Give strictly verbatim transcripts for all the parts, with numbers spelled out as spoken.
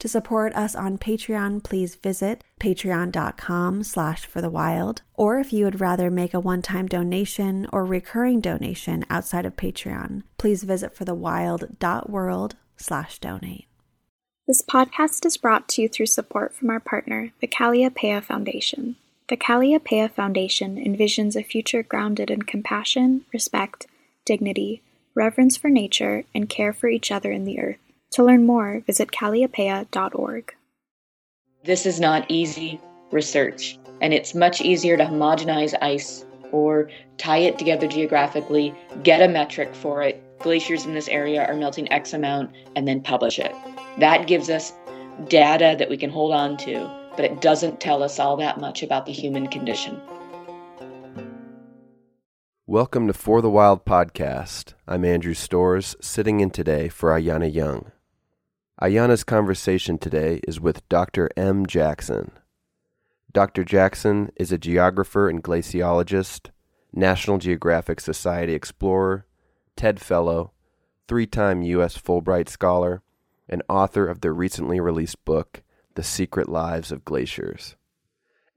To support us on Patreon, please visit patreon.com slash for the wild, or if you would rather make a one-time donation or recurring donation outside of Patreon, please visit forthewild.world slash donate. This podcast is brought to you through support from our partner, the Calliopeia Foundation. The Calliopeia Foundation envisions a future grounded in compassion, respect, dignity, reverence for nature, and care for each other and the earth. To learn more, visit calliopeia dot org. This is not easy research, and it's much easier to homogenize ice or tie it together geographically, get a metric for it, glaciers in this area are melting X amount, and then publish it. That gives us data that we can hold on to, but it doesn't tell us all that much about the human condition. Welcome to For the Wild podcast. I'm Andrew Storrs, sitting in today for Ayanna Young. Ayanna's conversation today is with Doctor M. Jackson. Doctor Jackson is a geographer and glaciologist, National Geographic Society explorer, TED Fellow, three-time U S Fulbright Scholar, and author of the recently released book, The Secret Lives of Glaciers.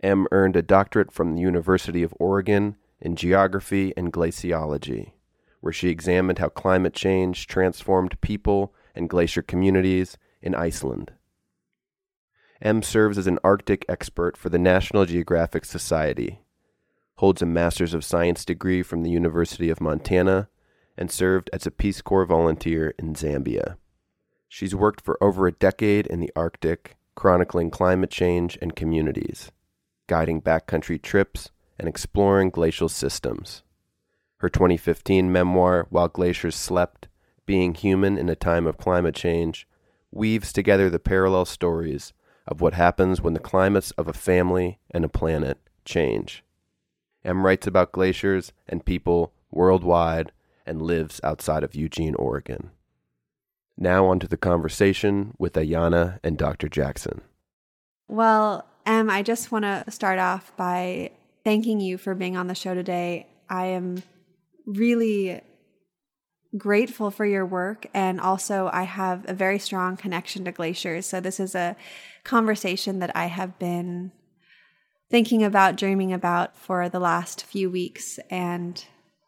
M. earned a doctorate from the University of Oregon in geography and glaciology, where she examined how climate change transformed people and glacier communities in Iceland. M. serves as an Arctic expert for the National Geographic Society, holds a Master's of Science degree from the University of Montana, and served as a Peace Corps volunteer in Zambia. She's worked for over a decade in the Arctic, chronicling climate change and communities, guiding backcountry trips, and exploring glacial systems. Her twenty fifteen memoir, While Glaciers Slept, Being Human in a Time of Climate Change, weaves together the parallel stories of what happens when the climates of a family and a planet change. M. writes about glaciers and people worldwide and lives outside of Eugene, Oregon. Now onto the conversation with Ayanna and Doctor Jackson. Well, Em, I just want to start off by thanking you for being on the show today. I am really grateful for your work, and also I have a very strong connection to glaciers. So this is a conversation that I have been thinking about, dreaming about for the last few weeks, and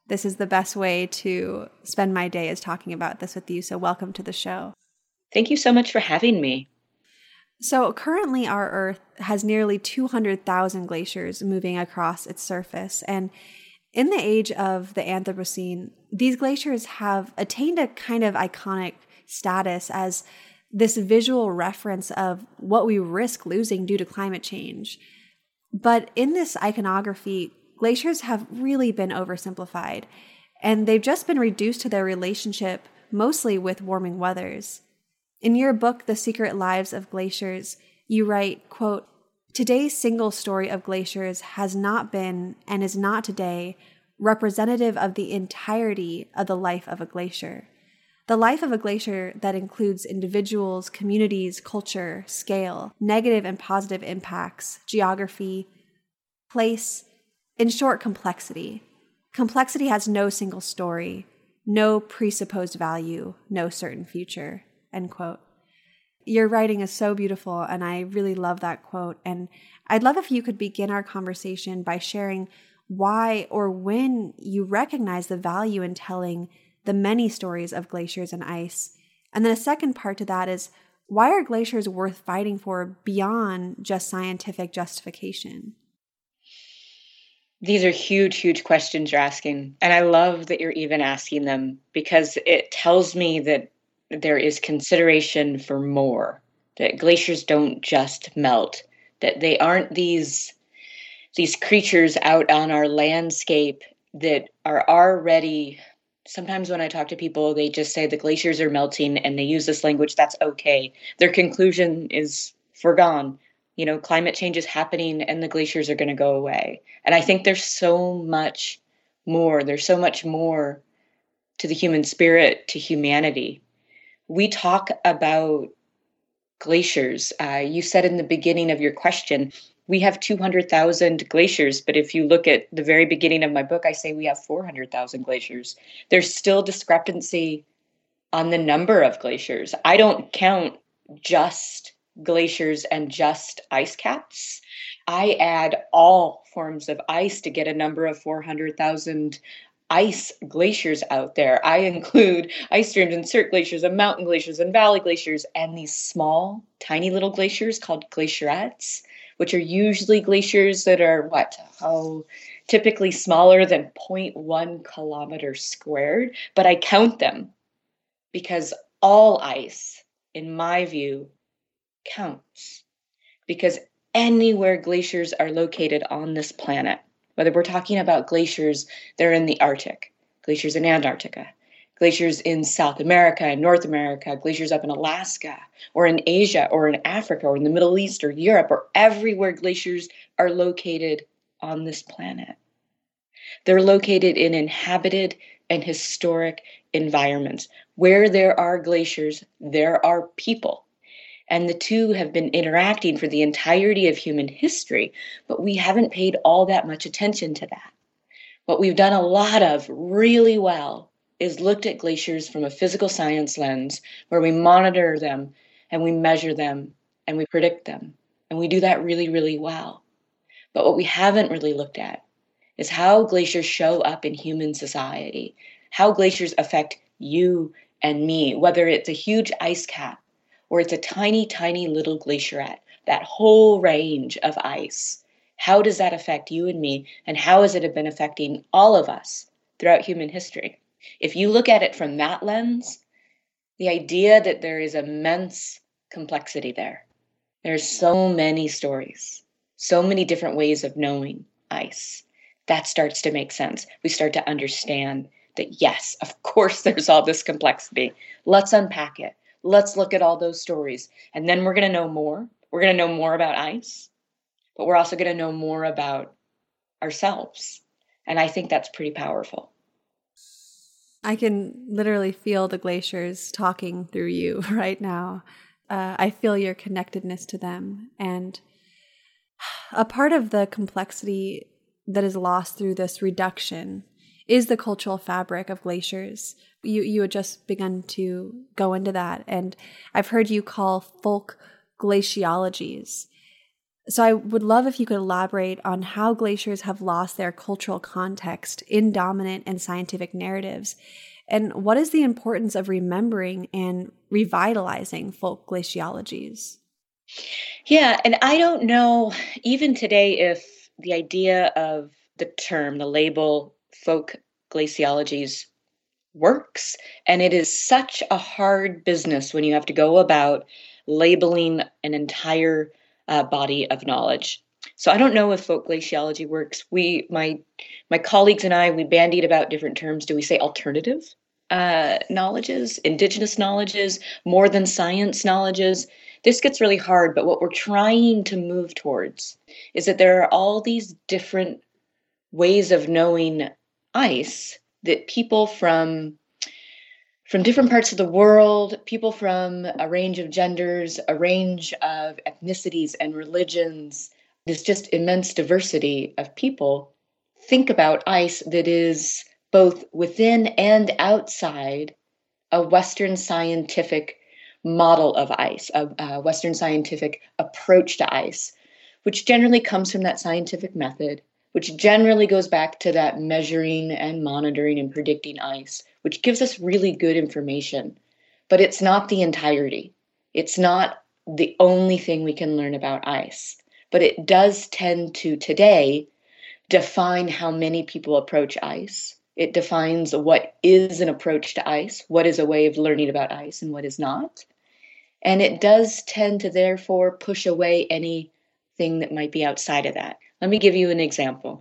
this is the best way to spend my day is talking about this with you. So welcome to the show. Thank you so much for having me. So currently our Earth has nearly two hundred thousand glaciers moving across its surface. And in the age of the Anthropocene, these glaciers have attained a kind of iconic status as this visual reference of what we risk losing due to climate change. But in this iconography, glaciers have really been oversimplified, and they've just been reduced to their relationship mostly with warming weathers. In your book, The Secret Lives of Glaciers, you write, quote, "Today's single story of glaciers has not been, and is not today, representative of the entirety of the life of a glacier. The life of a glacier that includes individuals, communities, culture, scale, negative and positive impacts, geography, place, in short, complexity. Complexity has no single story, no presupposed value, no certain future," end quote. Your writing is so beautiful, and I really love that quote. And I'd love if you could begin our conversation by sharing why or when you recognize the value in telling the many stories of glaciers and ice. And then a second part to that is, why are glaciers worth fighting for beyond just scientific justification? These are huge, huge questions you're asking. And I love that you're even asking them, because it tells me that there is consideration for more, that glaciers don't just melt, that they aren't these, these creatures out on our landscape that are already sometimes when I talk to people, they just say the glaciers are melting and they use this language that's okay. Their conclusion is foregone. You know, climate change is happening and the glaciers are going to go away. And I think there's so much more. There's so much more to the human spirit, to humanity. We talk about glaciers. Uh, you said in the beginning of your question, we have two hundred thousand glaciers, but if you look at the very beginning of my book, I say we have four hundred thousand glaciers. There's still discrepancy on the number of glaciers. I don't count just glaciers and just ice caps. I add all forms of ice to get a number of four hundred thousand ice glaciers out there. I include ice streams and cirque glaciers and mountain glaciers and valley glaciers and these small, tiny little glaciers called glacierets, which are usually glaciers that are, what, oh, typically smaller than zero point one kilometers squared. But I count them because all ice, in my view, counts. Because anywhere glaciers are located on this planet, whether we're talking about glaciers that are in the Arctic, glaciers in Antarctica, glaciers in South America and North America, glaciers up in Alaska, or in Asia, or in Africa, or in the Middle East, or Europe, or everywhere glaciers are located on this planet. They're located in inhabited and historic environments. Where there are glaciers, there are people. And the two have been interacting for the entirety of human history, but we haven't paid all that much attention to that. What we've done a lot of really well is looked at glaciers from a physical science lens where we monitor them and we measure them and we predict them. And we do that really, really well. But what we haven't really looked at is how glaciers show up in human society, how glaciers affect you and me, whether it's a huge ice cap or it's a tiny, tiny little glacieret, that whole range of ice. How does that affect you and me? And how has it been affecting all of us throughout human history? If you look at it from that lens, the idea that there is immense complexity there. There's so many stories, so many different ways of knowing ice. That starts to make sense. We start to understand that, yes, of course there's all this complexity. Let's unpack it. Let's look at all those stories. And then we're going to know more. We're going to know more about ice, but we're also going to know more about ourselves. And I think that's pretty powerful. I can literally feel the glaciers talking through you right now. Uh, I feel your connectedness to them. And a part of the complexity that is lost through this reduction is the cultural fabric of glaciers. You, you had just begun to go into that. And I've heard you call folk glaciologies. So I would love if you could elaborate on how glaciers have lost their cultural context in dominant and scientific narratives, and what is the importance of remembering and revitalizing folk glaciologies? Yeah, and I don't know even today if the idea of the term, the label folk glaciologies works, and it is such a hard business when you have to go about labeling an entire Uh, body of knowledge. So I don't know if folk glaciology works. We, my my colleagues and I, we bandied about different terms. Do we say alternative uh, knowledges, indigenous knowledges, more than science knowledges? This gets really hard, but what we're trying to move towards is that there are all these different ways of knowing ice that people from From different parts of the world, people from a range of genders, a range of ethnicities and religions, this just immense diversity of people, think about ice that is both within and outside a Western scientific model of ice, a, a Western scientific approach to ice, which generally comes from that scientific method, which generally goes back to that measuring and monitoring and predicting ice, which gives us really good information. But it's not the entirety. It's not the only thing we can learn about ice. But it does tend to, today, define how many people approach ice. It defines what is an approach to ice, what is a way of learning about ice and what is not. And it does tend to, therefore, push away anything that might be outside of that. Let me give you an example.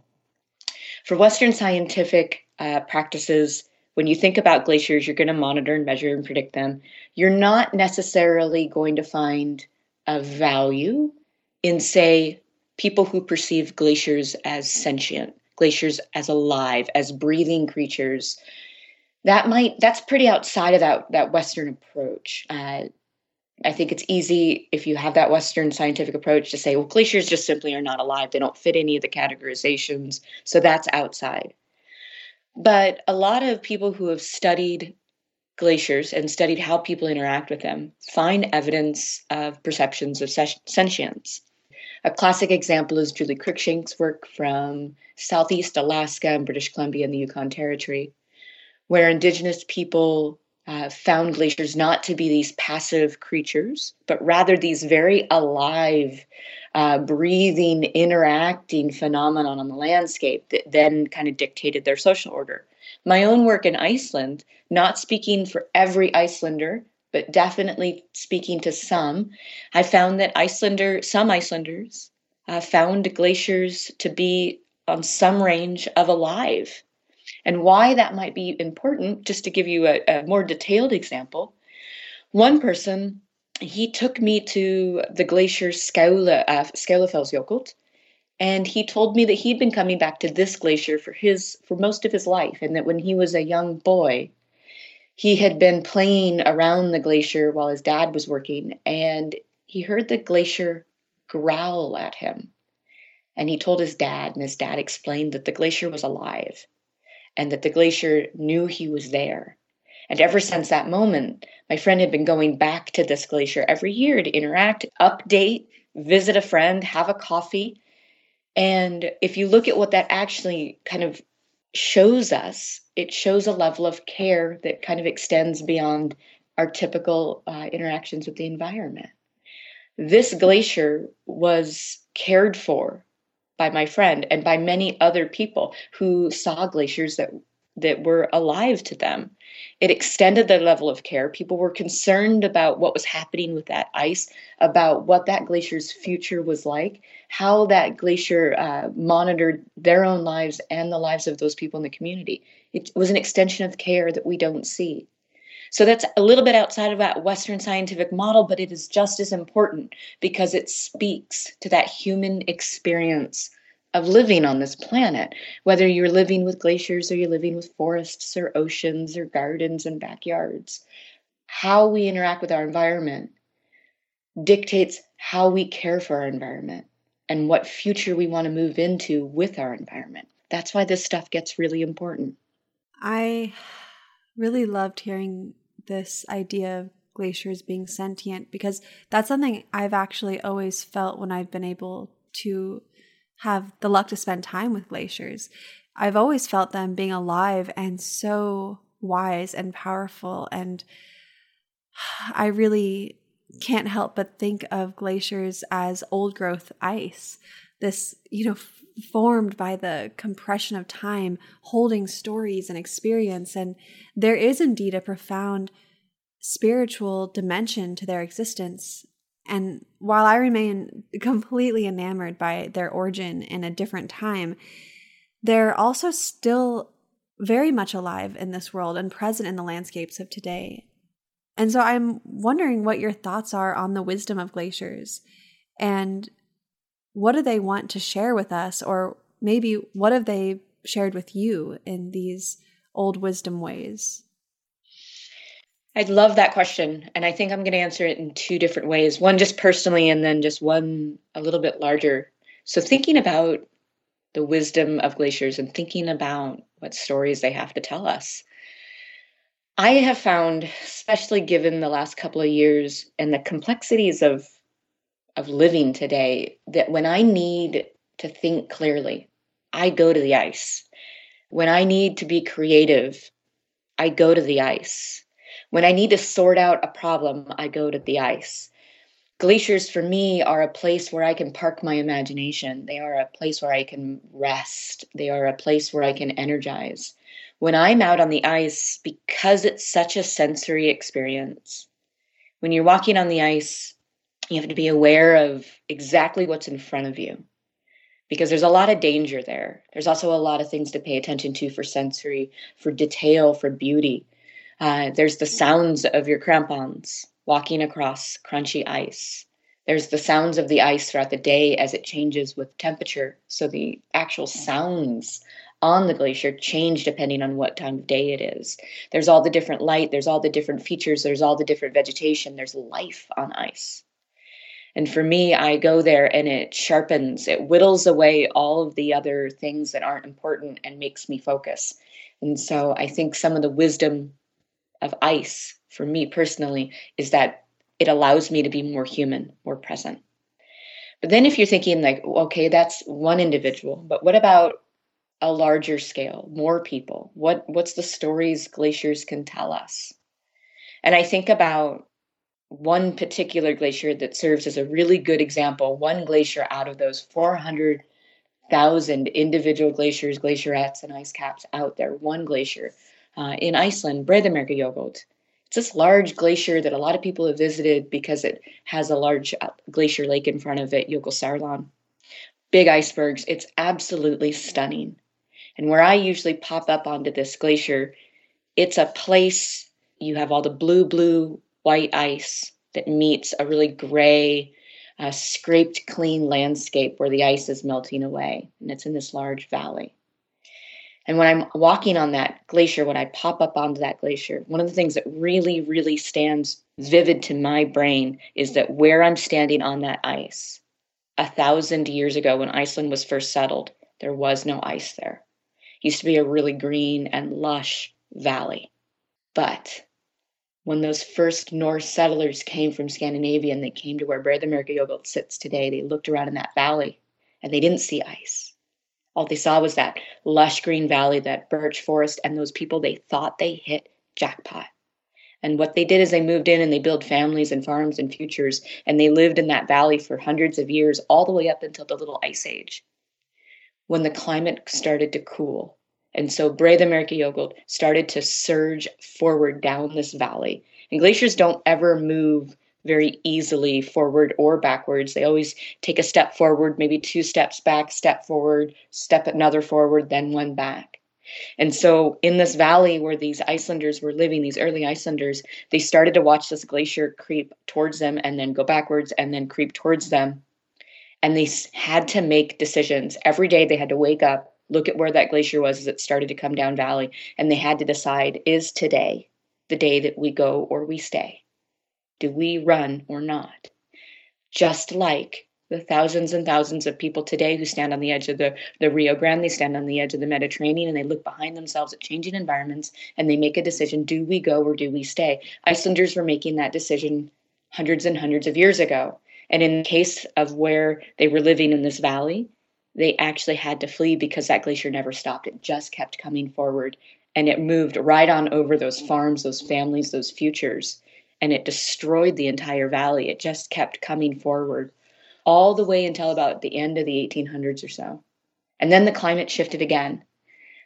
For Western scientific uh, practices, When you think about glaciers, you're going to monitor and measure and predict them. You're not necessarily going to find a value in, say, people who perceive glaciers as sentient, glaciers as alive, as breathing creatures. That might, that's pretty outside of that, that Western approach. Uh, I think it's easy if you have that Western scientific approach to say, well, glaciers just simply are not alive. They don't fit any of the categorizations. So that's outside. But a lot of people who have studied glaciers and studied how people interact with them find evidence of perceptions of ses- sentience. A classic example is Julie Cruikshank's work from Southeast Alaska and British Columbia and the Yukon Territory, where indigenous people Uh, found glaciers not to be these passive creatures, but rather these very alive, uh, breathing, interacting phenomenon on the landscape that then kind of dictated their social order. My own work in Iceland, not speaking for every Icelander, but definitely speaking to some, I found that Icelander, some Icelanders uh, found glaciers to be on some range of alive. And why that might be important, just to give you a, a more detailed example, one person, he took me to the glacier Skaula, uh, Skaulafelsjokult, and he told me that he'd been coming back to this glacier for his for most of his life, and that when he was a young boy, he had been playing around the glacier while his dad was working, and he heard the glacier growl at him. And he told his dad, and his dad explained that the glacier was alive, and that the glacier knew he was there. And ever since that moment, my friend had been going back to this glacier every year to interact, update, visit a friend, have a coffee. And if you look at what that actually kind of shows us, it shows a level of care that kind of extends beyond our typical uh, interactions with the environment. This glacier was cared for by my friend and by many other people who saw glaciers that that were alive to them. It extended their level of care. People were concerned about what was happening with that ice, about what that glacier's future was like, how that glacier uh, monitored their own lives and the lives of those people in the community. It was an extension of care that we don't see. So that's a little bit outside of that Western scientific model, but it is just as important because it speaks to that human experience of living on this planet, whether you're living with glaciers or you're living with forests or oceans or gardens and backyards. How we interact with our environment dictates how we care for our environment and what future we want to move into with our environment. That's why this stuff gets really important. I... really loved hearing this idea of glaciers being sentient, because that's something I've actually always felt when I've been able to have the luck to spend time with glaciers. I've always felt them being alive and so wise and powerful. And I really can't help but think of glaciers as old growth ice, this, you know, f- formed by the compression of time, holding stories and experience. And there is indeed a profound spiritual dimension to their existence. And while I remain completely enamored by their origin in a different time, they're also still very much alive in this world and present in the landscapes of today. And so I'm wondering what your thoughts are on the wisdom of glaciers, and what do they want to share with us? Or maybe what have they shared with you in these old wisdom ways? I'd love that question. And I think I'm going to answer it in two different ways. One just personally, and then just one a little bit larger. So thinking about the wisdom of glaciers and thinking about what stories they have to tell us. I have found, especially given the last couple of years and the complexities of of living today, that when I need to think clearly, I go to the ice. When I need to be creative, I go to the ice. When I need to sort out a problem, I go to the ice. Glaciers for me are a place where I can park my imagination. They are a place where I can rest. They are a place where I can energize. When I'm out on the ice, because it's such a sensory experience, when you're walking on the ice, you have to be aware of exactly what's in front of you. because there's a lot of danger there. There's also a lot of things to pay attention to for sensory, for detail, for beauty. Uh, there's the sounds of your crampons walking across crunchy ice. There's the sounds of the ice throughout the day as it changes with temperature. So the actual sounds on the glacier change depending on what time of day it is. There's all the different light. There's all the different features. There's all the different vegetation. There's life on ice. And for me, I go there and it sharpens, it whittles away all of the other things that aren't important and makes me focus. And so I think some of the wisdom of ice for me personally is that it allows me to be more human, more present. But then if you're thinking like, okay, that's one individual, but what about a larger scale, more people? What, what's the stories glaciers can tell us? And I think about one particular glacier that serves as a really good example, one glacier out of those four hundred thousand individual glaciers, glacierettes, and ice caps out there, one glacier uh, in Iceland, Breiðamerkurjökull. It's this large glacier that a lot of people have visited because it has a large glacier lake in front of it, Jökulsárlón. Big icebergs. It's absolutely stunning. And where I usually pop up onto this glacier, it's a place you have all the blue, blue, white ice that meets a really gray, uh, scraped clean landscape where the ice is melting away. And it's in this large valley. And when I'm walking on that glacier, when I pop up onto that glacier, one of the things that really, really stands vivid to my brain is that where I'm standing on that ice, a thousand years ago when Iceland was first settled, there was no ice there. It used to be a really green and lush valley. But when those first Norse settlers came from Scandinavia and they came to where Breiðamerkurjökull sits today, they looked around in that valley and they didn't see ice. All they saw was that lush green valley, that birch forest, and those people, they thought they hit jackpot. And what they did is they moved in and they built families and farms and futures, and they lived in that valley for hundreds of years, all the way up until the Little Ice Age, when the climate started to cool. And so Breiðamerkurjökull started to surge forward down this valley. And glaciers don't ever move very easily forward or backwards. They always take a step forward, maybe two steps back, step forward, step another forward, then one back. And so in this valley where these Icelanders were living, these early Icelanders, they started to watch this glacier creep towards them and then go backwards and then creep towards them. And they had to make decisions. Every day they had to wake up, look at where that glacier was as it started to come down valley, and they had to decide, is today the day that we go or we stay? Do we run or not? Just like the thousands and thousands of people today who stand on the edge of the, the Rio Grande, they stand on the edge of the Mediterranean, and they look behind themselves at changing environments, and they make a decision, do we go or do we stay? Icelanders were making that decision hundreds and hundreds of years ago. And in the case of where they were living in this valley, they actually had to flee because that glacier never stopped. It just kept coming forward, and it moved right on over those farms, those families, those futures. And it destroyed the entire valley. It just kept coming forward all the way until about the end of the eighteen hundreds or so. And then the climate shifted again.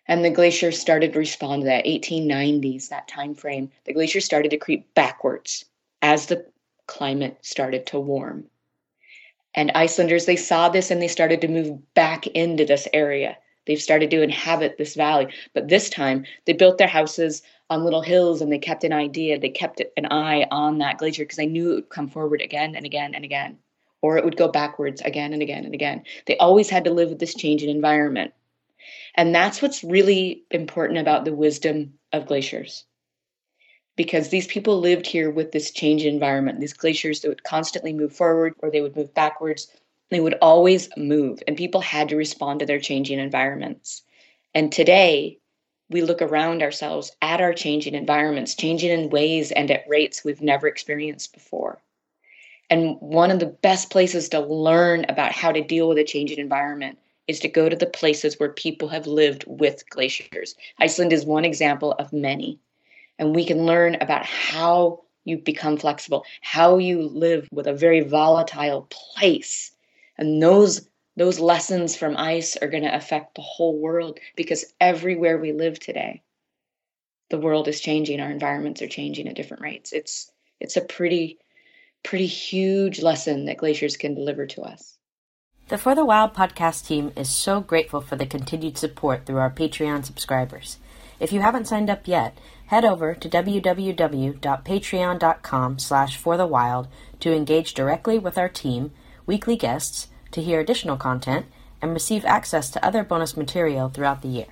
And the glacier started to respond to that eighteen nineties, that time frame. The glacier started to creep backwards as the climate started to warm. And Icelanders, they saw this and they started to move back into this area. They've started to inhabit this valley. But this time, they built their houses on little hills, and they kept an idea, they kept an eye on that glacier because they knew it would come forward again and again and again, or it would go backwards again and again and again. They always had to live with this changing environment. And that's what's really important about the wisdom of glaciers, because these people lived here with this changing environment, these glaciers that would constantly move forward or they would move backwards. They would always move, and people had to respond to their changing environments. And today, we look around ourselves at our changing environments, changing in ways and at rates we've never experienced before. And one of the best places to learn about how to deal with a changing environment is to go to the places where people have lived with glaciers. Iceland is one example of many. And we can learn about how you become flexible, how you live with a very volatile place. And those Those lessons from ice are going to affect the whole world, because everywhere we live today, the world is changing. Our environments are changing at different rates. It's it's a pretty, pretty huge lesson that glaciers can deliver to us. The For the Wild podcast team is so grateful for the continued support through our Patreon subscribers. If you haven't signed up yet, head over to www.patreon.com slash for the wild to engage directly with our team, weekly guests, to hear additional content, and receive access to other bonus material throughout the year.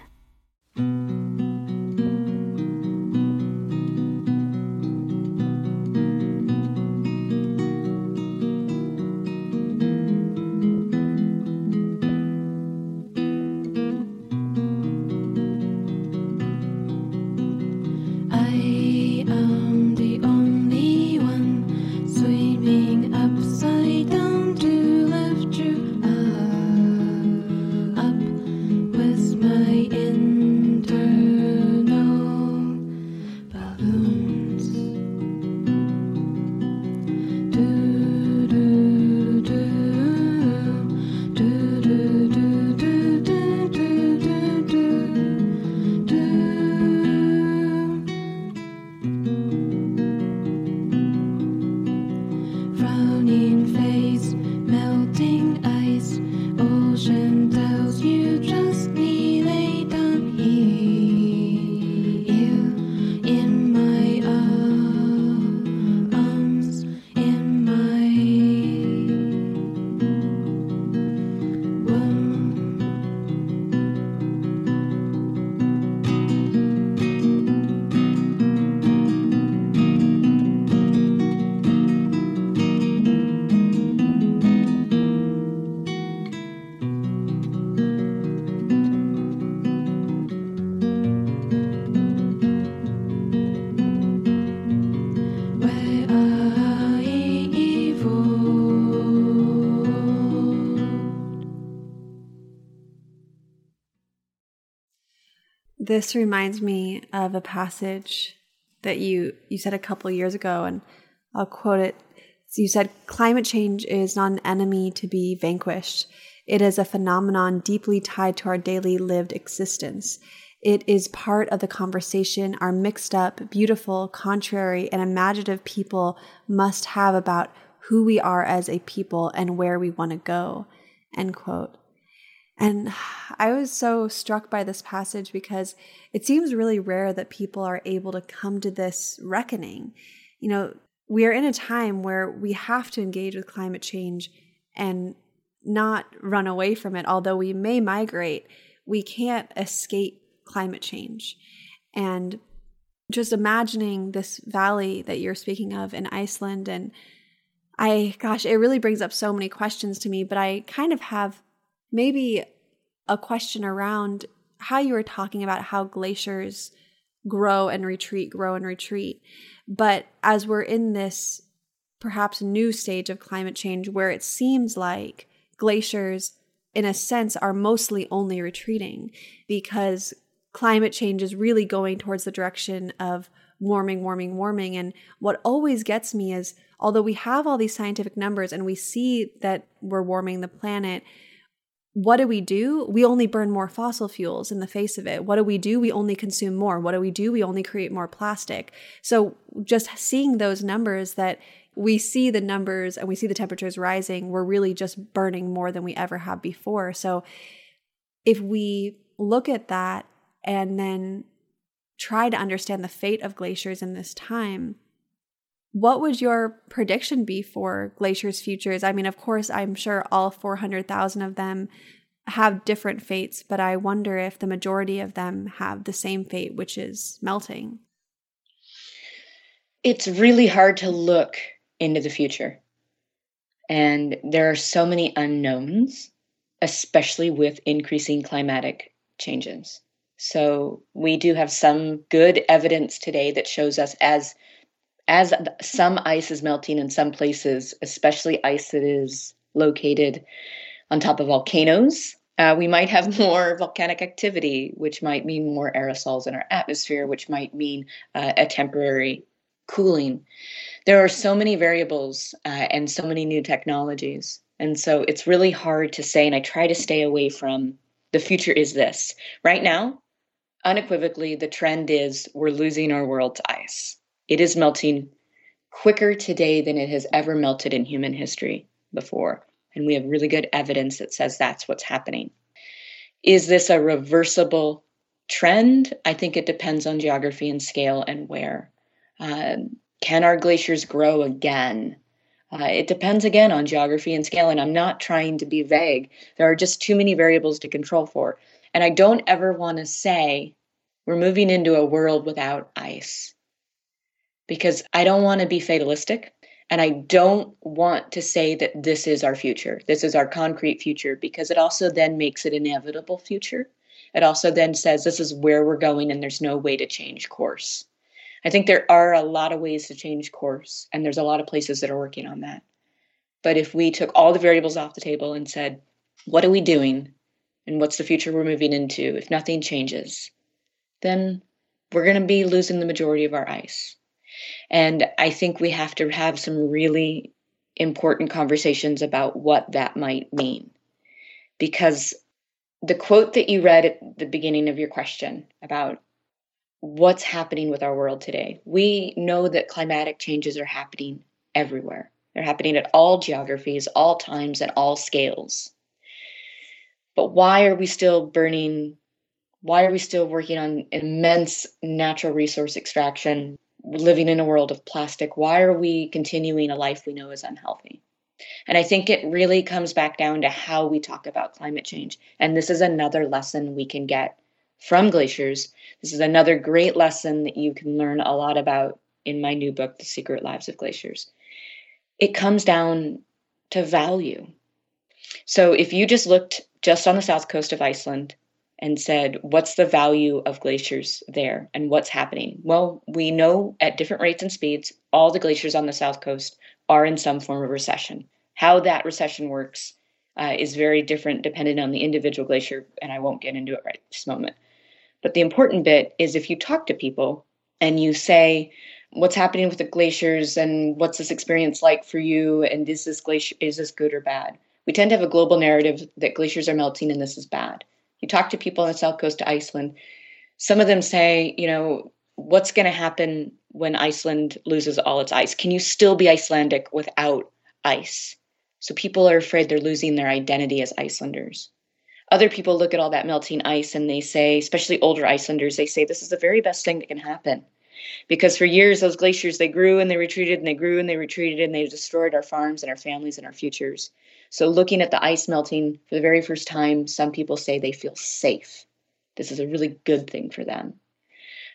This reminds me of a passage that you, you said a couple years ago, and I'll quote it. So you said, "Climate change is not an enemy to be vanquished. It is a phenomenon deeply tied to our daily lived existence. It is part of the conversation our mixed up, beautiful, contrary, and imaginative people must have about who we are as a people and where we want to go," end quote. And I was so struck by this passage because it seems really rare that people are able to come to this reckoning. You know, we are in a time where we have to engage with climate change and not run away from it. Although we may migrate, we can't escape climate change. And just imagining this valley that you're speaking of in Iceland, and I, gosh, it really brings up so many questions to me, but I kind of have maybe a question around how you were talking about how glaciers grow and retreat, grow and retreat. But as we're in this perhaps new stage of climate change where it seems like glaciers, in a sense, are mostly only retreating because climate change is really going towards the direction of warming, warming, warming. And what always gets me is, although we have all these scientific numbers and we see that we're warming the planet, what do we do? We only burn more fossil fuels in the face of it. What do we do? We only consume more. What do we do? We only create more plastic. So just seeing those numbers, that we see the numbers and we see the temperatures rising, we're really just burning more than we ever have before. So if we look at that and then try to understand the fate of glaciers in this time, what would your prediction be for glaciers' futures? I mean, of course, I'm sure all four hundred thousand of them have different fates, but I wonder if the majority of them have the same fate, which is melting. It's really hard to look into the future. And there are so many unknowns, especially with increasing climatic changes. So we do have some good evidence today that shows us as As some ice is melting in some places, especially ice that is located on top of volcanoes, uh, we might have more volcanic activity, which might mean more aerosols in our atmosphere, which might mean uh, a temporary cooling. There are so many variables uh, and so many new technologies. And so it's really hard to say, and I try to stay away from the future is this. Right now, unequivocally, the trend is we're losing our world to ice. It is melting quicker today than it has ever melted in human history before. And we have really good evidence that says that's what's happening. Is this a reversible trend? I think it depends on geography and scale and where. Um, can our glaciers grow again? Uh, it depends again on geography and scale, and I'm not trying to be vague. There are just too many variables to control for. And I don't ever want to say we're moving into a world without ice, because I don't want to be fatalistic. And I don't want to say that this is our future. This is our concrete future, because it also then makes it an inevitable future. It also then says this is where we're going and there's no way to change course. I think there are a lot of ways to change course, and there's a lot of places that are working on that. But if we took all the variables off the table and said, what are we doing? And what's the future we're moving into if nothing changes? Then we're going to be losing the majority of our ice. And I think we have to have some really important conversations about what that might mean. Because the quote that you read at the beginning of your question about what's happening with our world today, we know that climatic changes are happening everywhere. They're happening at all geographies, all times, and all scales. But why are we still burning? Why are we still working on immense natural resource extraction? Living in a world of plastic, why are we continuing a life we know is unhealthy? And I think it really comes back down to how we talk about climate change. And this is another lesson we can get from glaciers. This is another great lesson that you can learn a lot about in my new book, The Secret Lives of Glaciers. It comes down to value. So if you just looked just on the south coast of Iceland, and said, what's the value of glaciers there and what's happening? Well, we know at different rates and speeds, all the glaciers on the south coast are in some form of recession. How that recession works uh, is very different depending on the individual glacier, and I won't get into it right this moment. But the important bit is if you talk to people and you say, what's happening with the glaciers and what's this experience like for you, and is this glacier, is this good or bad? We tend to have a global narrative that glaciers are melting and this is bad. You talk to people on the south coast of Iceland, some of them say, you know, what's going to happen when Iceland loses all its ice? Can you still be Icelandic without ice? So people are afraid they're losing their identity as Icelanders. Other people look at all that melting ice and they say, especially older Icelanders, they say this is the very best thing that can happen. Because for years, those glaciers, they grew and they retreated and they grew and they retreated and they destroyed our farms and our families and our futures. So looking at the ice melting for the very first time, some people say they feel safe. This is a really good thing for them.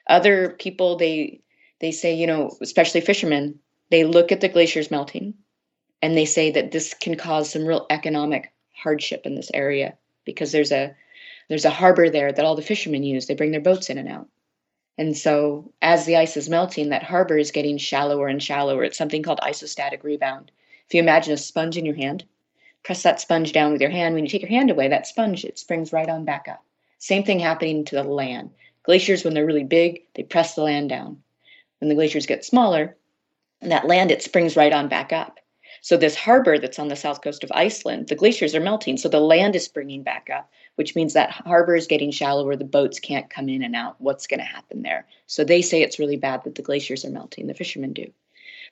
Other people, they they say, you know, especially fishermen, they look at the glaciers melting and they say that this can cause some real economic hardship in this area because there's a there's a harbor there that all the fishermen use. They bring their boats in and out. And so as the ice is melting, that harbor is getting shallower and shallower. It's something called isostatic rebound. If you imagine a sponge in your hand, press that sponge down with your hand. When you take your hand away, that sponge, it springs right on back up. Same thing happening to the land. Glaciers, when they're really big, they press the land down. When the glaciers get smaller, that land, it springs right on back up. So this harbor that's on the south coast of Iceland, the glaciers are melting, so the land is springing back up, which means that harbor is getting shallower. The boats can't come in and out. What's going to happen there? So they say it's really bad that the glaciers are melting. The fishermen do.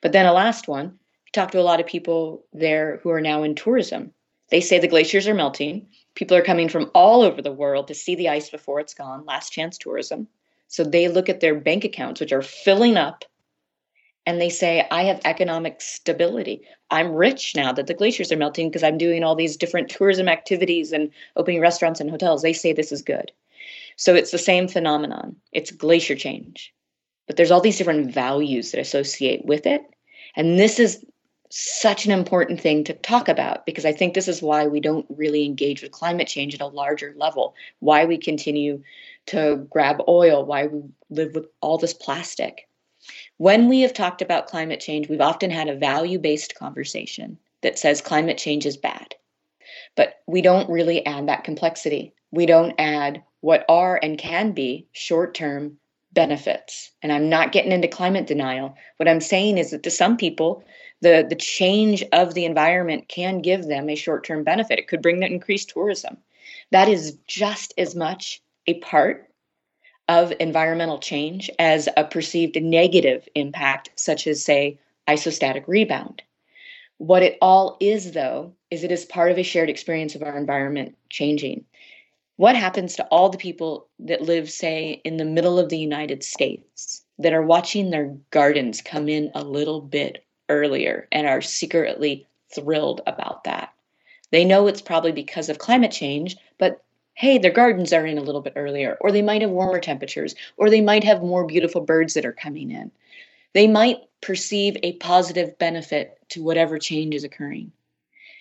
But then a last one. Talk to a lot of people there who are now in tourism. They say the glaciers are melting. People are coming from all over the world to see the ice before it's gone, last chance tourism. So they look at their bank accounts, which are filling up, and they say, I have economic stability. I'm rich now that the glaciers are melting because I'm doing all these different tourism activities and opening restaurants and hotels. They say this is good. So it's the same phenomenon. It's glacier change. But there's all these different values that associate with it. And this is such an important thing to talk about, because I think this is why we don't really engage with climate change at a larger level, why we continue to grab oil, why we live with all this plastic. When we have talked about climate change, we've often had a value-based conversation that says climate change is bad, but we don't really add that complexity. We don't add what are and can be short-term benefits. And I'm not getting into climate denial. What I'm saying is that to some people, The, the change of the environment can give them a short-term benefit. It could bring them increased tourism. That is just as much a part of environmental change as a perceived negative impact, such as, say, isostatic rebound. What it all is, though, is it is part of a shared experience of our environment changing. What happens to all the people that live, say, in the middle of the United States that are watching their gardens come in a little bit earlier and are secretly thrilled about that? They know it's probably because of climate change, but hey, their gardens are in a little bit earlier, or they might have warmer temperatures, or they might have more beautiful birds that are coming in. They might perceive a positive benefit to whatever change is occurring.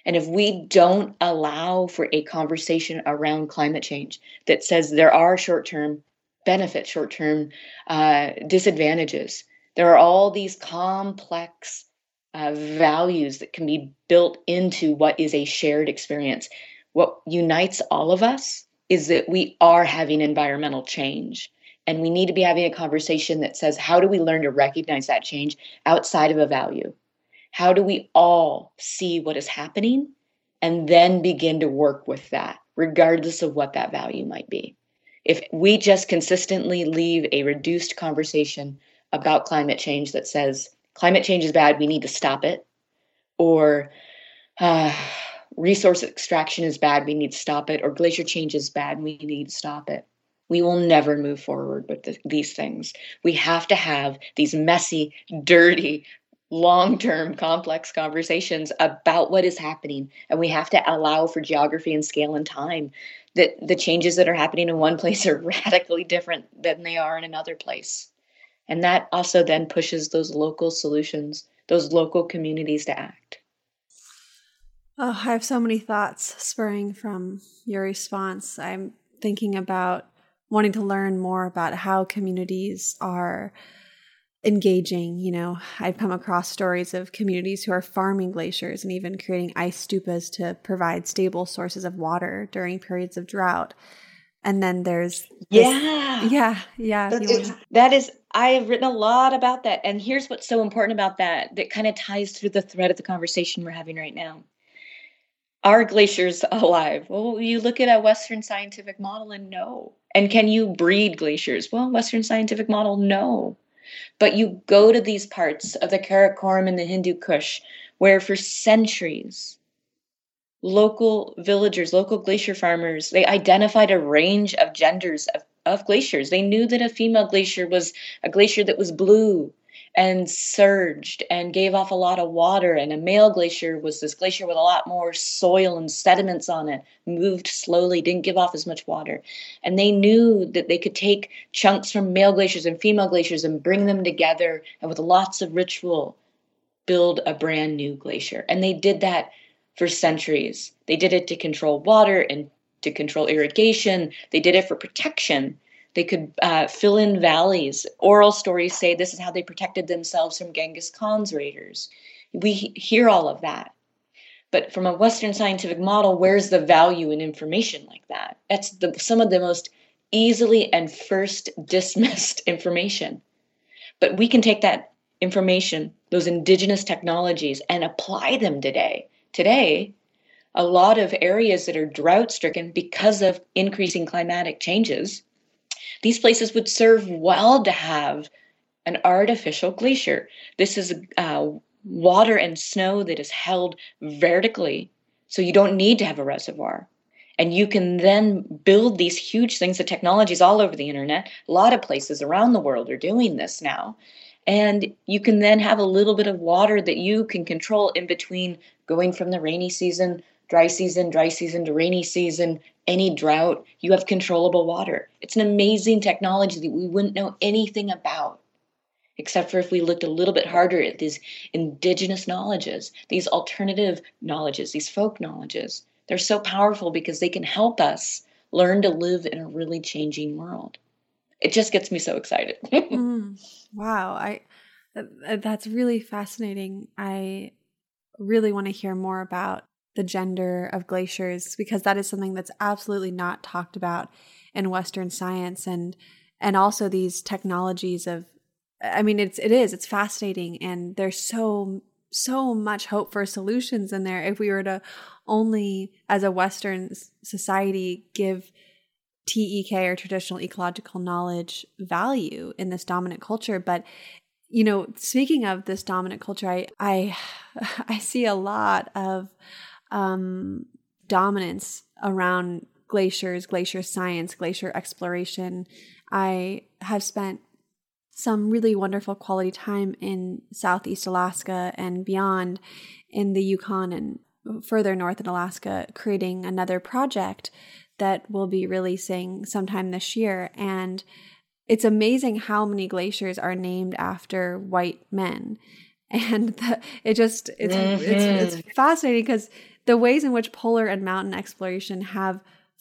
And if we don't allow for a conversation around climate change that says there are short-term benefits, short-term uh, disadvantages, there are all these complex uh, values that can be built into what is a shared experience. What unites all of us is that we are having environmental change. And we need to be having a conversation that says, how do we learn to recognize that change outside of a value? How do we all see what is happening and then begin to work with that, regardless of what that value might be? If we just consistently leave a reduced conversation about climate change that says, climate change is bad, we need to stop it, or uh, resource extraction is bad, we need to stop it, or glacier change is bad, we need to stop it, we will never move forward with th- these things. We have to have these messy, dirty, long-term complex conversations about what is happening. And we have to allow for geography and scale and time, that the changes that are happening in one place are radically different than they are in another place. And that also then pushes those local solutions, those local communities to act. Oh, I have so many thoughts spurring from your response. I'm thinking about wanting to learn more about how communities are engaging. You know, I've come across stories of communities who are farming glaciers and even creating ice stupas to provide stable sources of water during periods of drought. And then there's this, yeah, yeah, yeah. That is, that is, I have written a lot about that. And here's what's so important about that, that kind of ties through the thread of the conversation we're having right now. Are glaciers alive? Well, you look at a Western scientific model and no. And can you breed glaciers? Well, Western scientific model, no. But you go to these parts of the Karakoram and the Hindu Kush, where for centuries, local villagers, local glacier farmers, they identified a range of genders of, of glaciers. They knew that a female glacier was a glacier that was blue and surged and gave off a lot of water. And a male glacier was this glacier with a lot more soil and sediments on it, moved slowly, didn't give off as much water. And they knew that they could take chunks from male glaciers and female glaciers and bring them together and with lots of ritual, build a brand new glacier. And they did that for centuries. They did it to control water and to control irrigation. They did it for protection. They could uh, fill in valleys. Oral stories say this is how they protected themselves from Genghis Khan's raiders. We he- hear all of that. But from a Western scientific model, where's the value in information like that? That's the, some of the most easily and first dismissed information. But we can take that information, those indigenous technologies, and apply them today. Today, a lot of areas that are drought-stricken because of increasing climatic changes, these places would serve well to have an artificial glacier. This is uh, water and snow that is held vertically, so you don't need to have a reservoir. And you can then build these huge things. The technology is all over the internet. A lot of places around the world are doing this now. And you can then have a little bit of water that you can control in between going from the rainy season, dry season, dry season to rainy season, any drought, you have controllable water. It's an amazing technology that we wouldn't know anything about, except for if we looked a little bit harder at these indigenous knowledges, these alternative knowledges, these folk knowledges. They're so powerful because they can help us learn to live in a really changing world. It just gets me so excited. mm, wow. I that's really fascinating. I really want to hear more about the gender of glaciers, because that is something that's absolutely not talked about in Western science, and and also these technologies of, I mean, it's it is it's fascinating, and there's so so much hope for solutions in there if we were to only, as a Western society, give T E K or traditional ecological knowledge value in this dominant culture. But You know, speaking of this dominant culture, I I, I see a lot of um, dominance around glaciers, glacier science, glacier exploration. I have spent some really wonderful quality time in Southeast Alaska and beyond, in the Yukon and further north in Alaska, creating another project that we'll be releasing sometime this year. And it's amazing how many glaciers are named after white men. And the, it just, it's, mm-hmm. it's, it's fascinating because the ways in which polar and mountain exploration have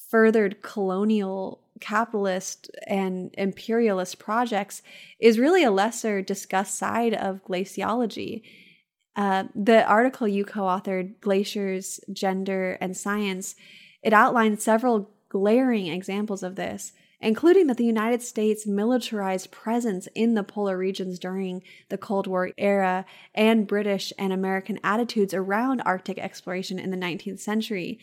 furthered colonial, capitalist, and imperialist projects is really a lesser discussed side of glaciology. Uh, the article you co-authored, Glaciers, Gender, and Science, it outlined several glaring examples of this, including that the United States militarized presence in the polar regions during the Cold War era and British and American attitudes around Arctic exploration in the nineteenth century.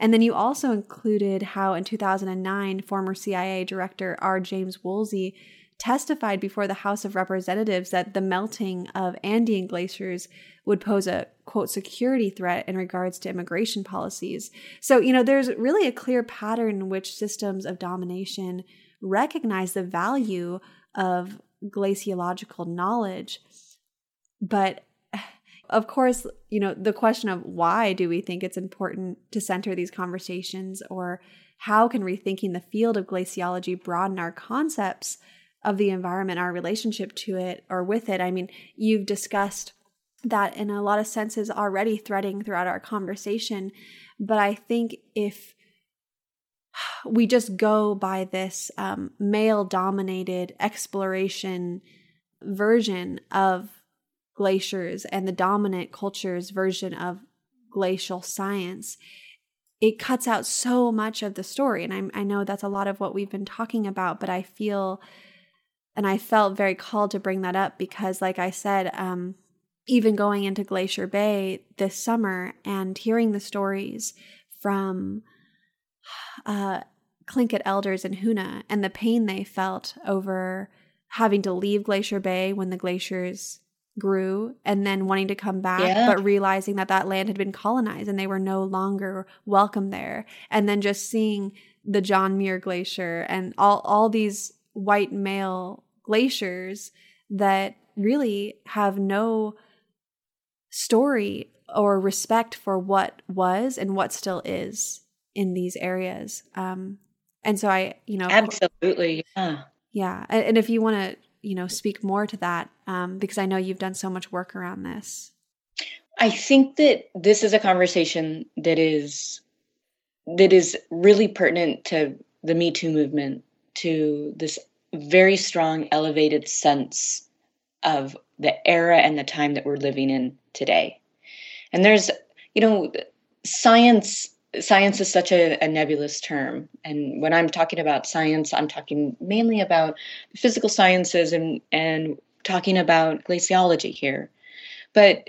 And then you also included how in two thousand nine, former C I A Director R. James Woolsey testified before the House of Representatives that the melting of Andean glaciers would pose a, quote, security threat in regards to immigration policies. So, you know, there's really a clear pattern in which systems of domination recognize the value of glaciological knowledge. But of course, you know, the question of why do we think it's important to center these conversations, or how can rethinking the field of glaciology broaden our concepts of the environment, our relationship to it or with it? I mean, you've discussed that in a lot of senses already threading throughout our conversation. But I think if we just go by this um, male-dominated exploration version of glaciers and the dominant culture's version of glacial science, it cuts out so much of the story. And I'm, I know that's a lot of what we've been talking about, but I feel and I felt very called to bring that up because, like I said, um, even going into Glacier Bay this summer and hearing the stories from uh, Tlingit elders in Hoona and the pain they felt over having to leave Glacier Bay when the glaciers grew and then wanting to come back, yeah. but realizing that that land had been colonized and they were no longer welcome there. And then just seeing the John Muir Glacier and all, all these white male glaciers that really have no story or respect for what was and what still is in these areas. Um, and so I, you know, absolutely. Yeah. Yeah. And if you want to, you know, speak more to that, um, because I know you've done so much work around this. I think that this is a conversation that is, that is really pertinent to the Me Too movement, to this very strong, elevated sense of the era and the time that we're living in today. And there's, you know, science, science is such a, a nebulous term. And when I'm talking about science, I'm talking mainly about the physical sciences and, and talking about glaciology here. But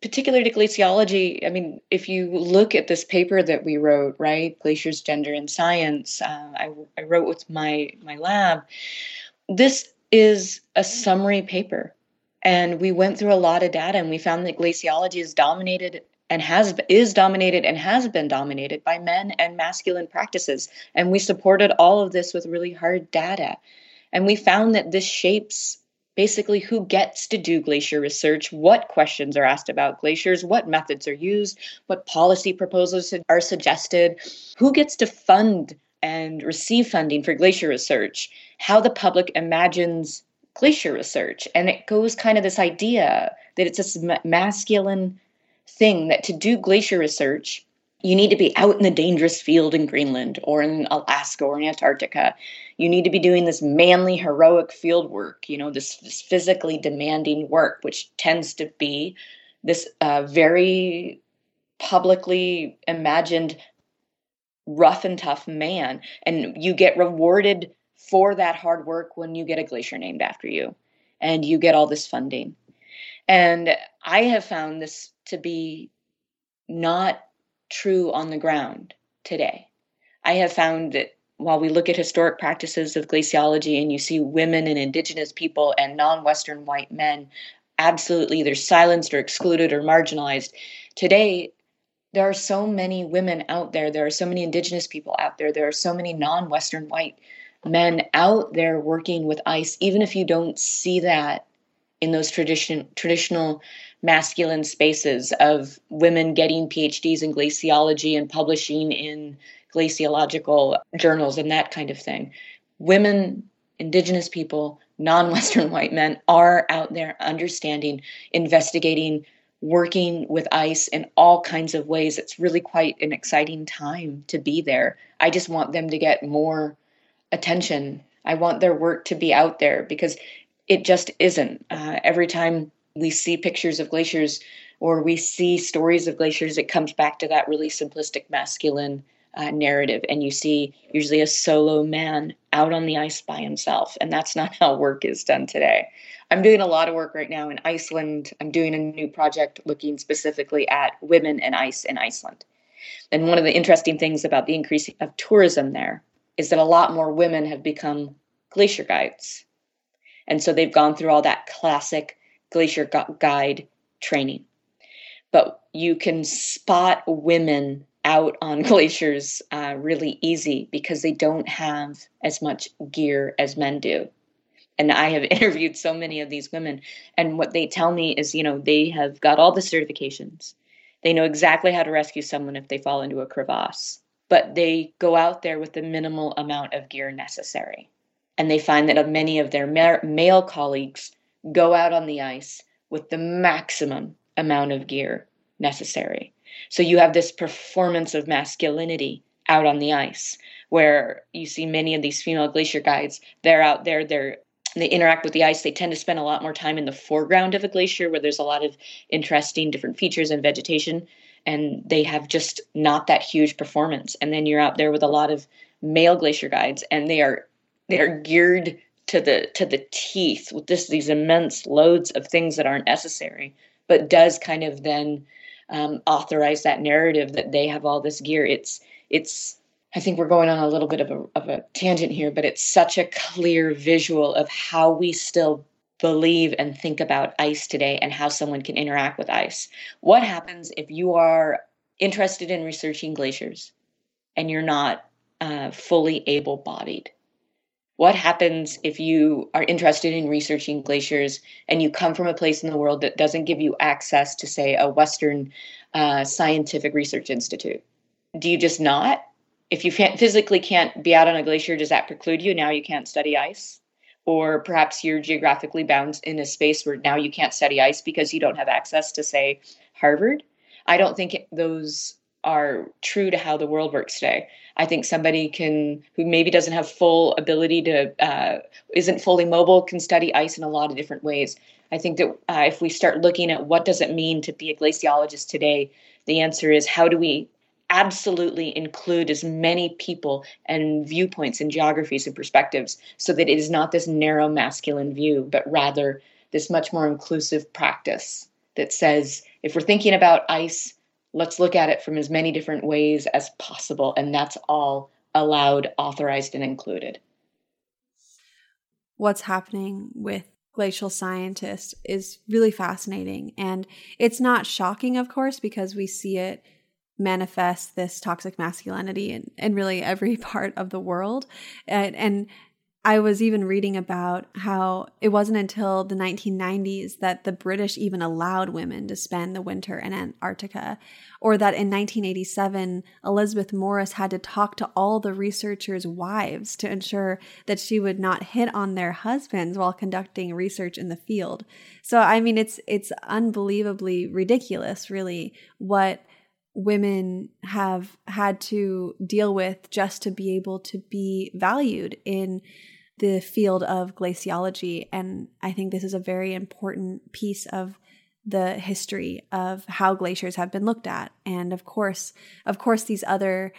particular to glaciology, I mean, if you look at this paper that we wrote, right, Glaciers, Gender, and Science, uh, I, I wrote with my, my lab, this is a summary paper. And we went through a lot of data and we found that glaciology is dominated and has is dominated and has been dominated by men and masculine practices. And we supported all of this with really hard data. And we found that this shapes basically who gets to do glacier research, what questions are asked about glaciers, what methods are used, what policy proposals are suggested, who gets to fund and receive funding for glacier research, how the public imagines glacier research. And it goes kind of this idea that it's this masculine thing that to do glacier research, you need to be out in the dangerous field in Greenland or in Alaska or in Antarctica. You need to be doing this manly, heroic field work, you know, this, this physically demanding work, which tends to be this uh, very publicly imagined rough and tough man. And you get rewarded for that hard work when you get a glacier named after you and you get all this funding. And I have found this to be not true on the ground today. I have found that while we look at historic practices of glaciology and you see women and indigenous people and non-Western white men absolutely either silenced or excluded or marginalized, today there are so many women out there, there are so many indigenous people out there, there are so many non-Western white men out there working with ice, even if you don't see that in those tradition, traditional masculine spaces of women getting PhDs in glaciology and publishing in glaciological journals and that kind of thing. Women, indigenous people, non-Western white men are out there understanding, investigating, working with ice in all kinds of ways. It's really quite an exciting time to be there. I just want them to get more attention. I want their work to be out there because it just isn't. Uh, every time we see pictures of glaciers or we see stories of glaciers, it comes back to that really simplistic masculine Uh, narrative, and you see usually a solo man out on the ice by himself, and that's not how work is done today. I'm doing a lot of work right now in Iceland. I'm doing a new project looking specifically at women and ice in Iceland. And one of the interesting things about the increase of tourism there is that a lot more women have become glacier guides. And so they've gone through all that classic glacier gu- guide training. But you can spot women out on glaciers uh, really easy because they don't have as much gear as men do. And I have interviewed so many of these women, and what they tell me is, you know, they have got all the certifications. They know exactly how to rescue someone if they fall into a crevasse, but they go out there with the minimal amount of gear necessary. And they find that many of their ma- male colleagues go out on the ice with the maximum amount of gear necessary. So you have this performance of masculinity out on the ice where you see many of these female glacier guides, they're out there, they're, they interact with the ice. They tend to spend a lot more time in the foreground of a glacier where there's a lot of interesting different features and vegetation, and they have just not that huge performance. And then you're out there with a lot of male glacier guides, and they are they are geared to the to the teeth with just these immense loads of things that aren't necessary, but does kind of then Um, authorize that narrative that they have all this gear. It's, it's, I think we're going on a little bit of a, of a tangent here, but it's such a clear visual of how we still believe and think about ice today and how someone can interact with ice. What happens if you are interested in researching glaciers and you're not uh, fully able-bodied? What happens if you are interested in researching glaciers and you come from a place in the world that doesn't give you access to, say, a Western uh, scientific research institute? Do you just not? If you can't, physically can't be out on a glacier, does that preclude you? Now you can't study ice? Or perhaps you're geographically bound in a space where now you can't study ice because you don't have access to, say, Harvard? I don't think it, those are true to how the world works today. I think somebody can, who maybe doesn't have full ability to, uh, isn't fully mobile, can study ice in a lot of different ways. I think that uh, if we start looking at what does it mean to be a glaciologist today, the answer is how do we absolutely include as many people and viewpoints and geographies and perspectives so that it is not this narrow masculine view, but rather this much more inclusive practice that says, if we're thinking about ice, let's look at it from as many different ways as possible, and that's all allowed, authorized, and included. What's happening with glacial scientists is really fascinating, and it's not shocking, of course, because we see it manifest this toxic masculinity in, in really every part of the world. And, and I was even reading about how it wasn't until the nineteen nineties that the British even allowed women to spend the winter in Antarctica, or that in nineteen eighty-seven, Elizabeth Morris had to talk to all the researchers' wives to ensure that she would not hit on their husbands while conducting research in the field. So, I mean, it's it's unbelievably ridiculous, really, what women have had to deal with just to be able to be valued in the field of glaciology. And I think this is a very important piece of the history of how glaciers have been looked at. And of course, of course, these other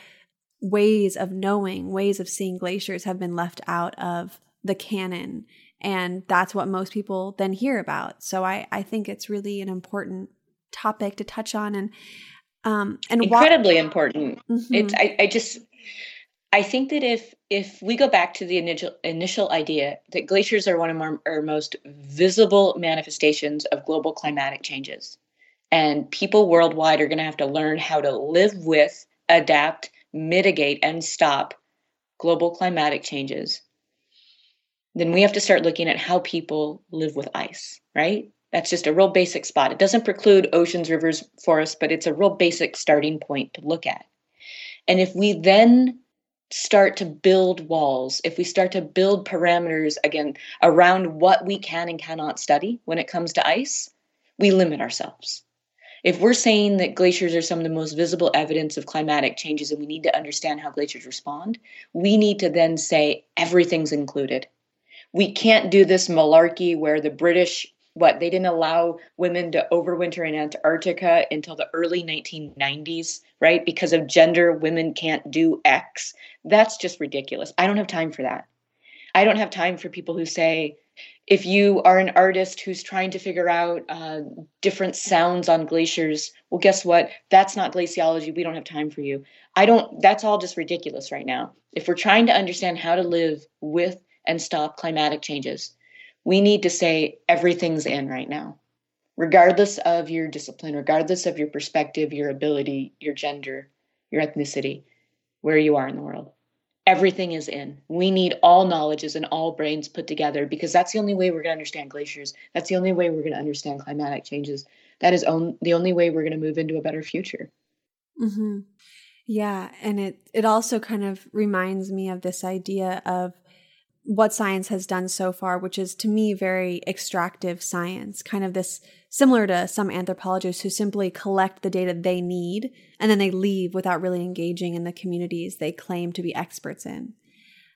ways of knowing, ways of seeing glaciers have been left out of the canon. And that's what most people then hear about. So I, I think it's really an important topic to touch on. And Um, and incredibly why- important. Mm-hmm. It's I, I just I think that if if we go back to the initial initial idea that glaciers are one of our, our most visible manifestations of global climatic changes, and people worldwide are going to have to learn how to live with, adapt, mitigate, and stop global climatic changes, then we have to start looking at how people live with ice, right? That's just a real basic spot. It doesn't preclude oceans, rivers, forests, but it's a real basic starting point to look at. And if we then start to build walls, if we start to build parameters again around what we can and cannot study when it comes to ice, we limit ourselves. If we're saying that glaciers are some of the most visible evidence of climatic changes and we need to understand how glaciers respond, we need to then say everything's included. We can't do this malarkey where the British, what, they didn't allow women to overwinter in Antarctica until the early nineteen nineties, right? Because of gender, women can't do X. That's just ridiculous. I don't have time for that. I don't have time for people who say, if you are an artist who's trying to figure out uh, different sounds on glaciers, well, guess what? That's not glaciology. We don't have time for you. I don't, that's all just ridiculous right now. If we're trying to understand how to live with and stop climatic changes, we need to say everything's in right now, regardless of your discipline, regardless of your perspective, your ability, your gender, your ethnicity, where you are in the world. Everything is in. We need all knowledges and all brains put together because that's the only way we're going to understand glaciers. That's the only way we're going to understand climatic changes. That is on, the only way we're going to move into a better future. Mm-hmm. Yeah, and it it also kind of reminds me of this idea of what science has done so far, which is to me very extractive science, kind of this similar to some anthropologists who simply collect the data they need and then they leave without really engaging in the communities they claim to be experts in.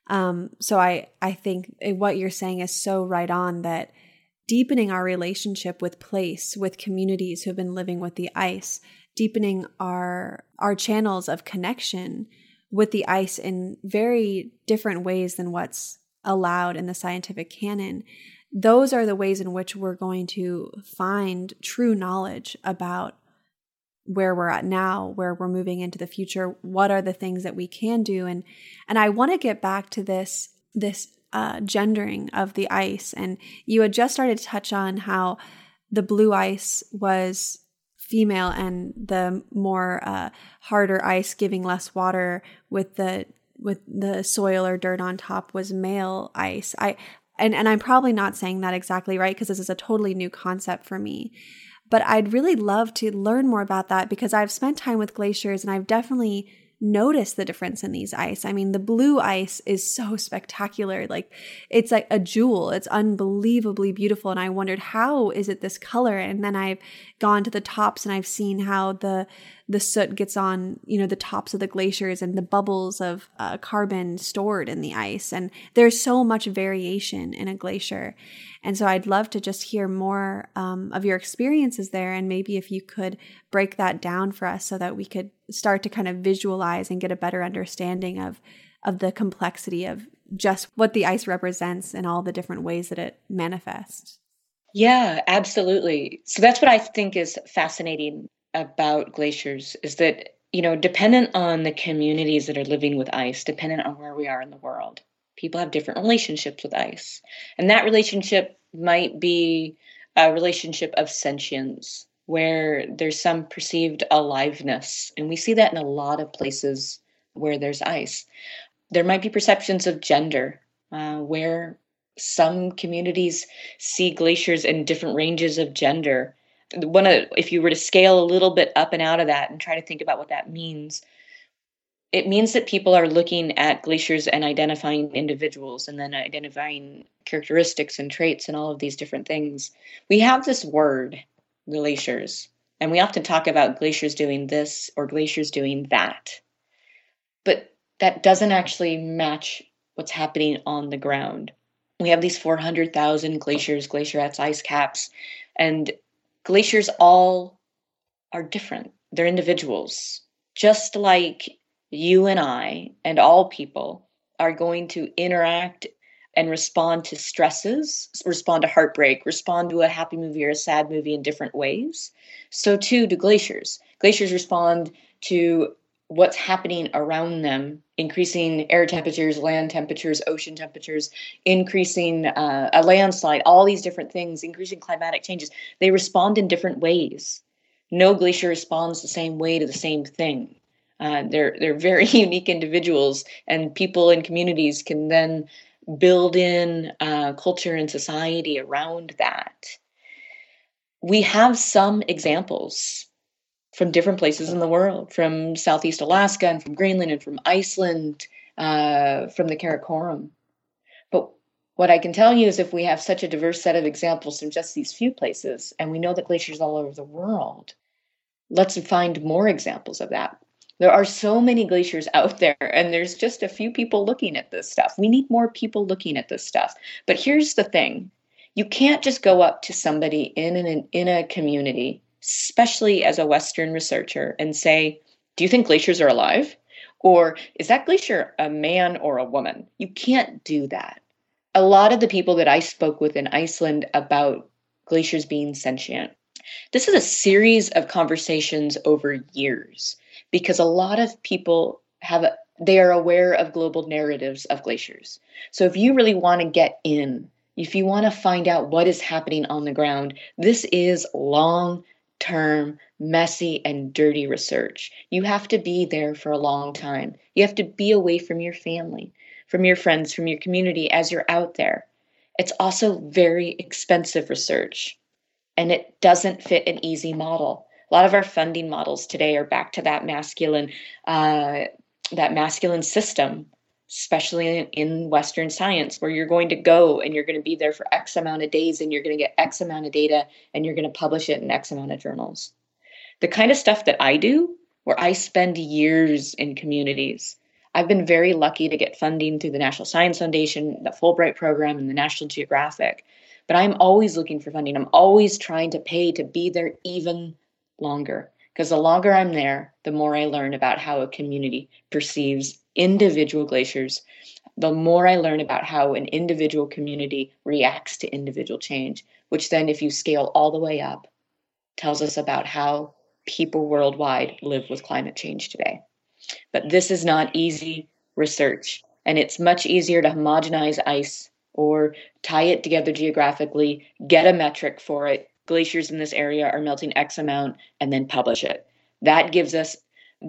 Um, so I, I think what you're saying is so right on, that deepening our relationship with place, with communities who have been living with the ice, deepening our our channels of connection with the ice in very different ways than what's allowed in the scientific canon, those are the ways in which we're going to find true knowledge about where we're at now, where we're moving into the future, what are the things that we can do. And and I want to get back to this, this uh, gendering of the ice. And you had just started to touch on how the blue ice was female and the more uh, harder ice, giving less water with the with the soil or dirt on top, was male ice. I and, and I'm probably not saying that exactly right because this is a totally new concept for me. But I'd really love to learn more about that because I've spent time with glaciers and I've definitely noticed the difference in these ice. I mean, the blue ice is so spectacular. Like, it's like a jewel. It's unbelievably beautiful. And I wondered, how is it this color? And then I've gone to the tops and I've seen how the the soot gets on, you know, the tops of the glaciers and the bubbles of uh, carbon stored in the ice. And there's so much variation in a glacier. And so I'd love to just hear more um, of your experiences there. And maybe if you could break that down for us so that we could start to kind of visualize and get a better understanding of, of the complexity of just what the ice represents and all the different ways that it manifests. Yeah, absolutely. So that's what I think is fascinating about glaciers, is that, you know, dependent on the communities that are living with ice, dependent on where we are in the world, people have different relationships with ice. And that relationship might be a relationship of sentience, where there's some perceived aliveness. And we see that in a lot of places where there's ice. There might be perceptions of gender, uh, where some communities see glaciers in different ranges of gender. One of, if you were to scale a little bit up and out of that and try to think about what that means, it means that people are looking at glaciers and identifying individuals and then identifying characteristics and traits and all of these different things. We have this word, glaciers, and we often talk about glaciers doing this or glaciers doing that, but that doesn't actually match what's happening on the ground. We have these four hundred thousand glaciers, glacierettes, ice caps, and glaciers all are different. They're individuals, just like you and I and all people are going to interact and respond to stresses, respond to heartbreak, respond to a happy movie or a sad movie in different ways. So too do glaciers. Glaciers respond to what's happening around them, increasing air temperatures, land temperatures, ocean temperatures, increasing uh, a landslide, all these different things, increasing climatic changes. They respond in different ways. No glacier responds the same way to the same thing. Uh, they're, they're very unique individuals, and people and communities can then build in uh, culture and society around that. We have some examples from different places in the world, from Southeast Alaska and from Greenland and from Iceland, uh, from the Karakoram. But what I can tell you is if we have such a diverse set of examples from just these few places, and we know that glaciers all over the world, let's find more examples of that. There are so many glaciers out there, and there's just a few people looking at this stuff. We need more people looking at this stuff. But here's the thing. You can't just go up to somebody in an, in a community, especially as a Western researcher, and say, do you think glaciers are alive? Or is that glacier a man or a woman? You can't do that. A lot of the people that I spoke with in Iceland about glaciers being sentient, this is a series of conversations over years. Because a lot of people have, they are aware of global narratives of glaciers. So if you really want to get in, if you want to find out what is happening on the ground, this is long-term, messy, and dirty research. You have to be there for a long time. You have to be away from your family, from your friends, from your community as you're out there. It's also very expensive research, and it doesn't fit an easy model. A lot of our funding models today are back to that masculine, uh, that masculine system, especially in, in Western science, where you're going to go and you're going to be there for X amount of days and you're going to get X amount of data and you're going to publish it in X amount of journals. The kind of stuff that I do, where I spend years in communities, I've been very lucky to get funding through the National Science Foundation, the Fulbright program, and the National Geographic. But I'm always looking for funding. I'm always trying to pay to be there even longer, because the longer I'm there, the more I learn about how a community perceives individual glaciers, the more I learn about how an individual community reacts to individual change, which then, if you scale all the way up, tells us about how people worldwide live with climate change today. But this is not easy research, and it's much easier to homogenize ice or tie it together geographically, get a metric for it, glaciers in this area are melting X amount, and then publish it. That gives us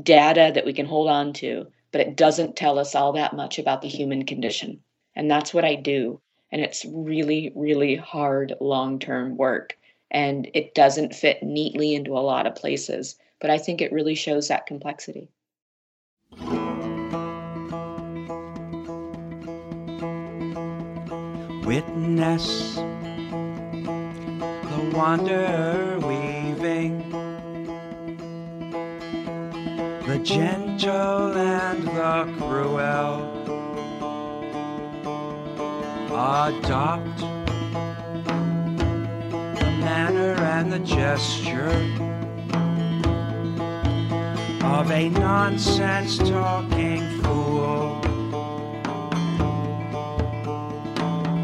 data that we can hold on to, but it doesn't tell us all that much about the human condition. And that's what I do. And it's really, really hard long-term work. And it doesn't fit neatly into a lot of places, but I think it really shows that complexity. Witness the wanderer weaving, the gentle and the cruel, adopt the manner and the gesture of a nonsense talking fool,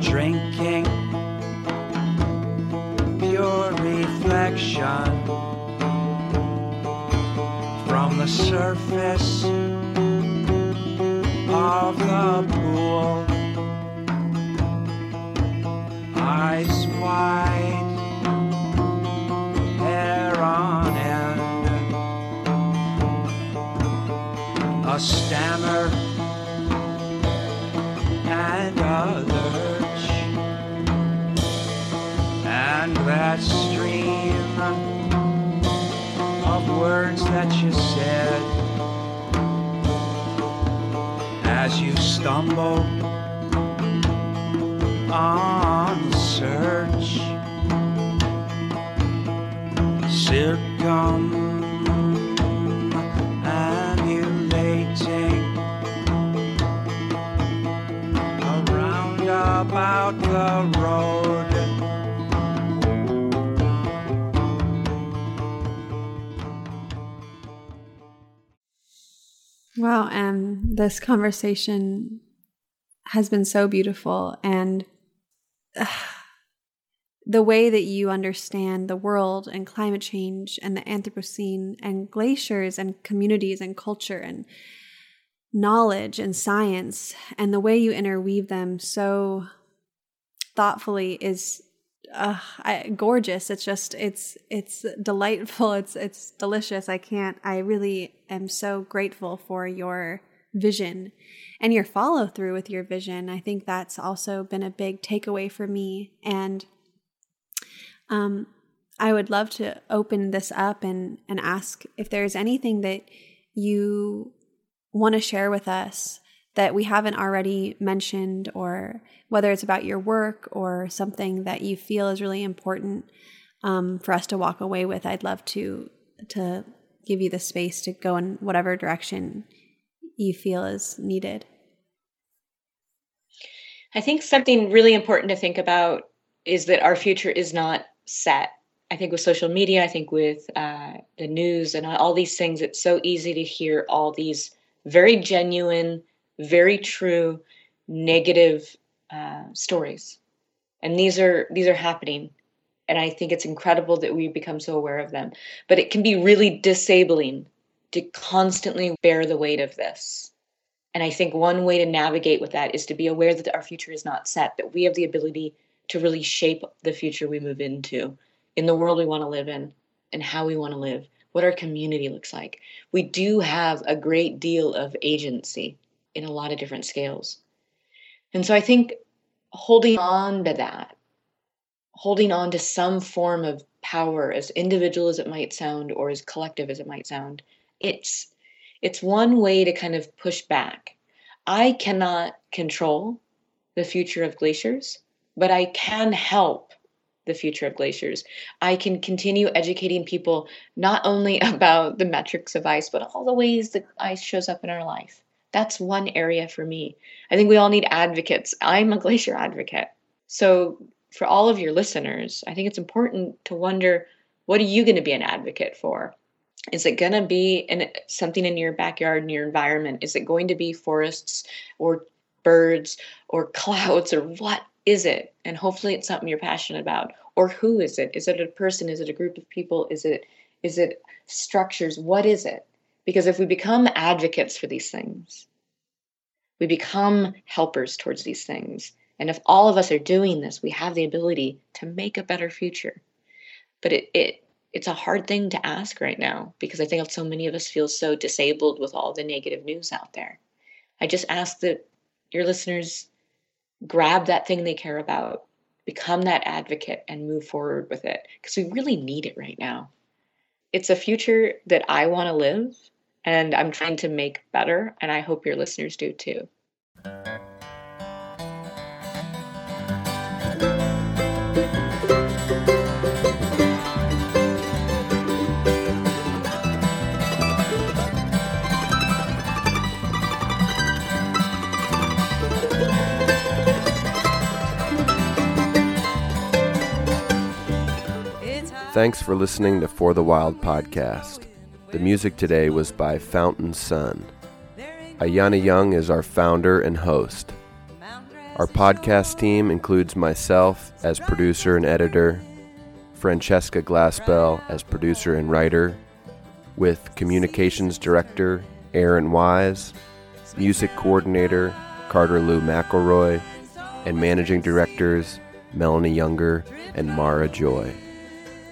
drinking your reflection from the surface of the pool, eyes wide, hair on end, a stammer and a and that stream of words that you said as you stumble on the search, circumambulating around about the road. Wow, um, this conversation has been so beautiful, and uh, the way that you understand the world and climate change and the Anthropocene and glaciers and communities and culture and knowledge and science and the way you interweave them so thoughtfully is uh, I, gorgeous. It's just, it's, it's delightful. It's, it's delicious. I can't, I really am so grateful for your vision and your follow through with your vision. I think that's also been a big takeaway for me. And Um, I would love to open this up and, and ask if there's anything that you want to share with us that we haven't already mentioned, or whether it's about your work or something that you feel is really important um, for us to walk away with. I'd love to to give you the space to go in whatever direction you feel is needed. I think something really important to think about is that our future is not set. I think with social media, I think with uh, the news and all these things, it's so easy to hear all these very genuine, very true, negative uh, stories. And these are these are happening. And I think it's incredible that we become so aware of them. But it can be really disabling to constantly bear the weight of this. And I think one way to navigate with that is to be aware that our future is not set, that we have the ability to really shape the future we move into, in the world we want to live in, and how we want to live, what our community looks like. We do have a great deal of agency in a lot of different scales. And so I think holding on to that, holding on to some form of power, as individual as it might sound, or as collective as it might sound, it's it's one way to kind of push back. I cannot control the future of glaciers, but I can help the future of glaciers. I can continue educating people not only about the metrics of ice, but all the ways that ice shows up in our life. That's one area for me. I think we all need advocates. I'm a glacier advocate. So for all of your listeners, I think it's important to wonder, what are you going to be an advocate for? Is it going to be in, something in your backyard, in your environment? Is it going to be forests or birds or clouds or what? Is it? And hopefully it's something you're passionate about. Or who is it? Is it a person? Is it a group of people? Is it is it structures? What is it? Because if we become advocates for these things, we become helpers towards these things. And if all of us are doing this, we have the ability to make a better future. But it, it it's a hard thing to ask right now, because I think so many of us feel so disabled with all the negative news out there. I just ask that your listeners grab that thing they care about, become that advocate, and move forward with it, because we really need it right now. It's a future that I want to live, and I'm trying to make better, and I hope your listeners do too. Thanks for listening to For the Wild podcast. The music today was by Fountain Sun. Ayanna Young is our founder and host. Our podcast team includes myself as producer and editor, Francesca Glassbell as producer and writer, with communications director Aaron Wise, music coordinator Carter Lou McElroy, and managing directors Melanie Younger and Mara Joy.